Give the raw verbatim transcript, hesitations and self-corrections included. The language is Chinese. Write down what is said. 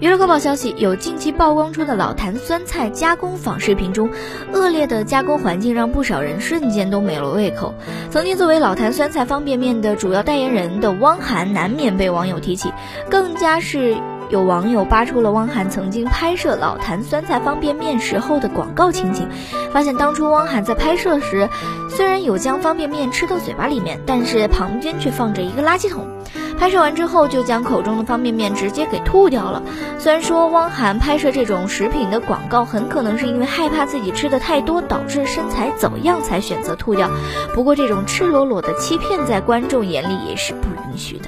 娱乐快报消息，有近期曝光出的老坛酸菜加工坊视频中，恶劣的加工环境让不少人瞬间都没了胃口。曾经作为老坛酸菜方便面的主要代言人的汪涵难免被网友提起，更加是有网友扒出了汪涵曾经拍摄老坛酸菜方便面时候的广告情景，发现当初汪涵在拍摄时虽然有将方便面吃到嘴巴里面，但是旁边却放着一个垃圾桶，拍摄完之后就将口中的方便面直接给吐掉了。虽然说汪涵拍摄这种食品的广告很可能是因为害怕自己吃的太多导致身材走样才选择吐掉，不过这种赤裸裸的欺骗在观众眼里也是不允许的。